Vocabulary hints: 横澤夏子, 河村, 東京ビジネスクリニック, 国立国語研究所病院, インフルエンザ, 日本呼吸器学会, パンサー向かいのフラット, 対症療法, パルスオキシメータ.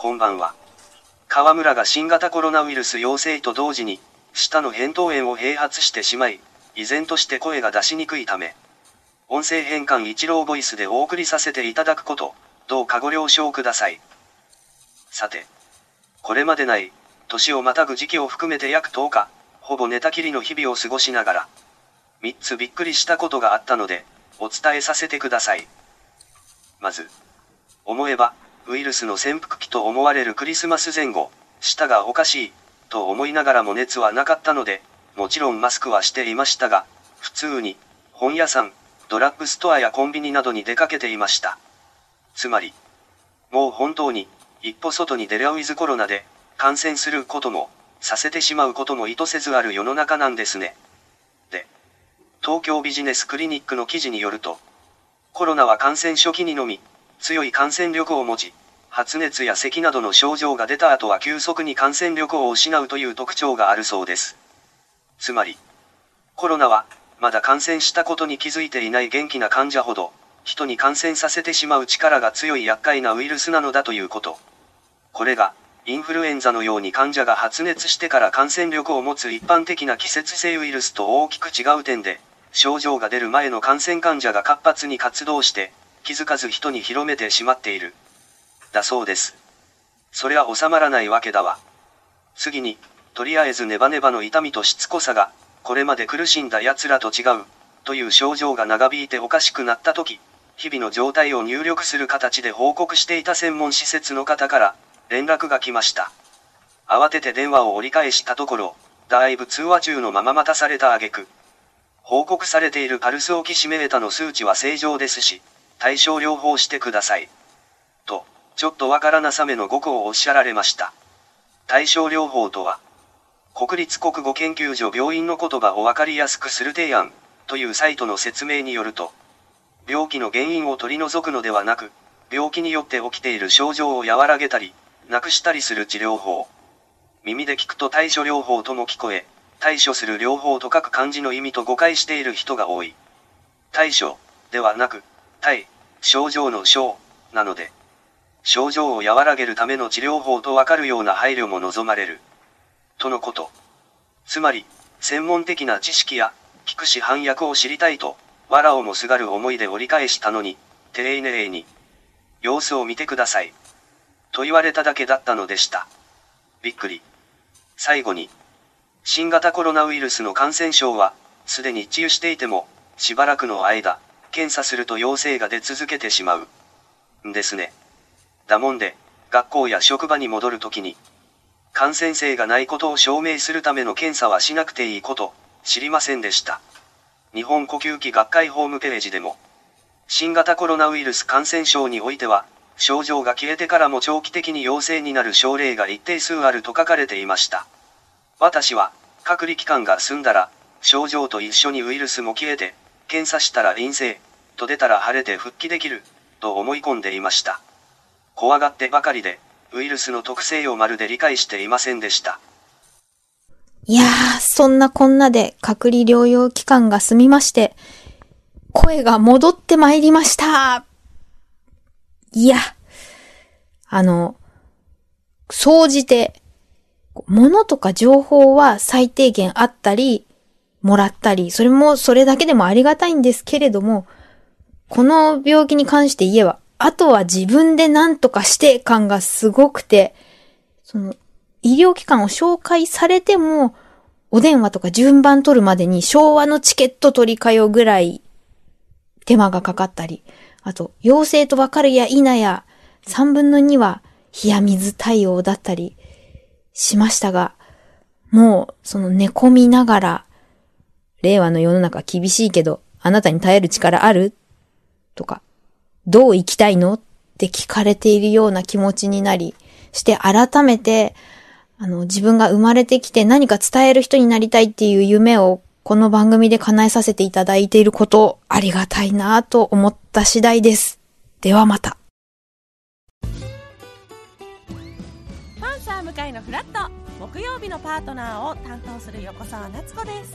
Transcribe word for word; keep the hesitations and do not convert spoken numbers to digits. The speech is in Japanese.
こんばんは。河村が新型コロナウイルス陽性と同時に、舌の扁桃炎を併発してしまい、依然として声が出しにくいため、音声変換一郎ボイスでお送りさせていただくこと、どうかご了承ください。さて、これまでない、年をまたぐ時期を含めて約とおか、ほぼ寝たきりの日々を過ごしながら、みっつびっくりしたことがあったので、お伝えさせてください。まず、思えば、ウイルスの潜伏期と思われるクリスマス前後、舌がおかしい、と思いながらも熱はなかったので、もちろんマスクはしていましたが、普通に、本屋さん、ドラッグストアやコンビニなどに出かけていました。つまり、もう本当に、一歩外に出りゃウィズコロナで、感染することも、させてしまうことも意図せずある世の中なんですね。で、東京ビジネスクリニックの記事によると、コロナは感染初期にのみ、強い感染力を持ち、発熱や咳などの症状が出た後は急速に感染力を失うという特徴があるそうです。つまり、コロナは、まだ感染したことに気づいていない元気な患者ほど、人に感染させてしまう力が強い厄介なウイルスなのだということ。これが、インフルエンザのように患者が発熱してから感染力を持つ一般的な季節性ウイルスと大きく違う点で、症状が出る前の感染患者が活発に活動して、気づかず人に広めてしまっている。だそうです。それは収まらないわけだわ。次に、とりあえずネバネバの痛みとしつこさが、これまで苦しんだ奴らと違う、という症状が長引いておかしくなったとき、日々の状態を入力する形で報告していた専門施設の方から、連絡が来ました。慌てて電話を折り返したところ、だいぶ通話中のまま待たされた挙句、報告されているパルスオキシメータの数値は正常ですし、対症療法してください。と、ちょっとわからなさめの語句をおっしゃられました。対症療法とは、国立国語研究所病院の言葉をわかりやすくする提案、というサイトの説明によると、病気の原因を取り除くのではなく、病気によって起きている症状を和らげたり、なくしたりする治療法。耳で聞くと対処療法とも聞こえ、対処する療法と書く漢字の意味と誤解している人が多い。対処、ではなく、対、症状の症、なので、症状を和らげるための治療法とわかるような配慮も望まれる。とのこと。つまり、専門的な知識や、聞くし反訳を知りたいと、藁をもすがる思いで折り返したのに、丁寧に、様子を見てください。と言われただけだったのでした。びっくり。最後に、新型コロナウイルスの感染症は、すでに治癒していても、しばらくの間、検査すると陽性が出続けてしまう。んですね。だもんで、学校や職場に戻るときに、感染性がないことを証明するための検査はしなくていいこと、知りませんでした。日本呼吸器学会ホームページでも、新型コロナウイルス感染症においては、症状が消えてからも長期的に陽性になる症例が一定数あると書かれていました。私は、隔離期間が済んだら、症状と一緒にウイルスも消えて、検査したら陰性、と出たら晴れて復帰できる、と思い込んでいました。怖がってばかりで、ウイルスの特性をまるで理解していませんでした。いやー、そんなこんなで隔離療養期間が済みまして、声が戻ってまいりました。いや、あの、総じて、物とか情報は最低限あったり、もらったり、それもそれだけでもありがたいんですけれども、この病気に関して言えば、あとは自分で何とかして感がすごくて、その、医療機関を紹介されても、お電話とか順番取るまでに昭和のチケット取り替えぐらい手間がかかったり、あと、陽性とわかるや否や、さんぶんのには冷や水対応だったりしましたが、もう、その寝込みながら、令和の世の中厳しいけど、あなたに耐える力ある？とか、どう生きたいの？って聞かれているような気持ちになり、して改めて、あの、自分が生まれてきて何か伝える人になりたいっていう夢を、この番組で叶えさせていただいていること、ありがたいなぁと思った次第です。ではまた。パンサー向かいのフラット。木曜日のパートナーを担当する横澤夏子です。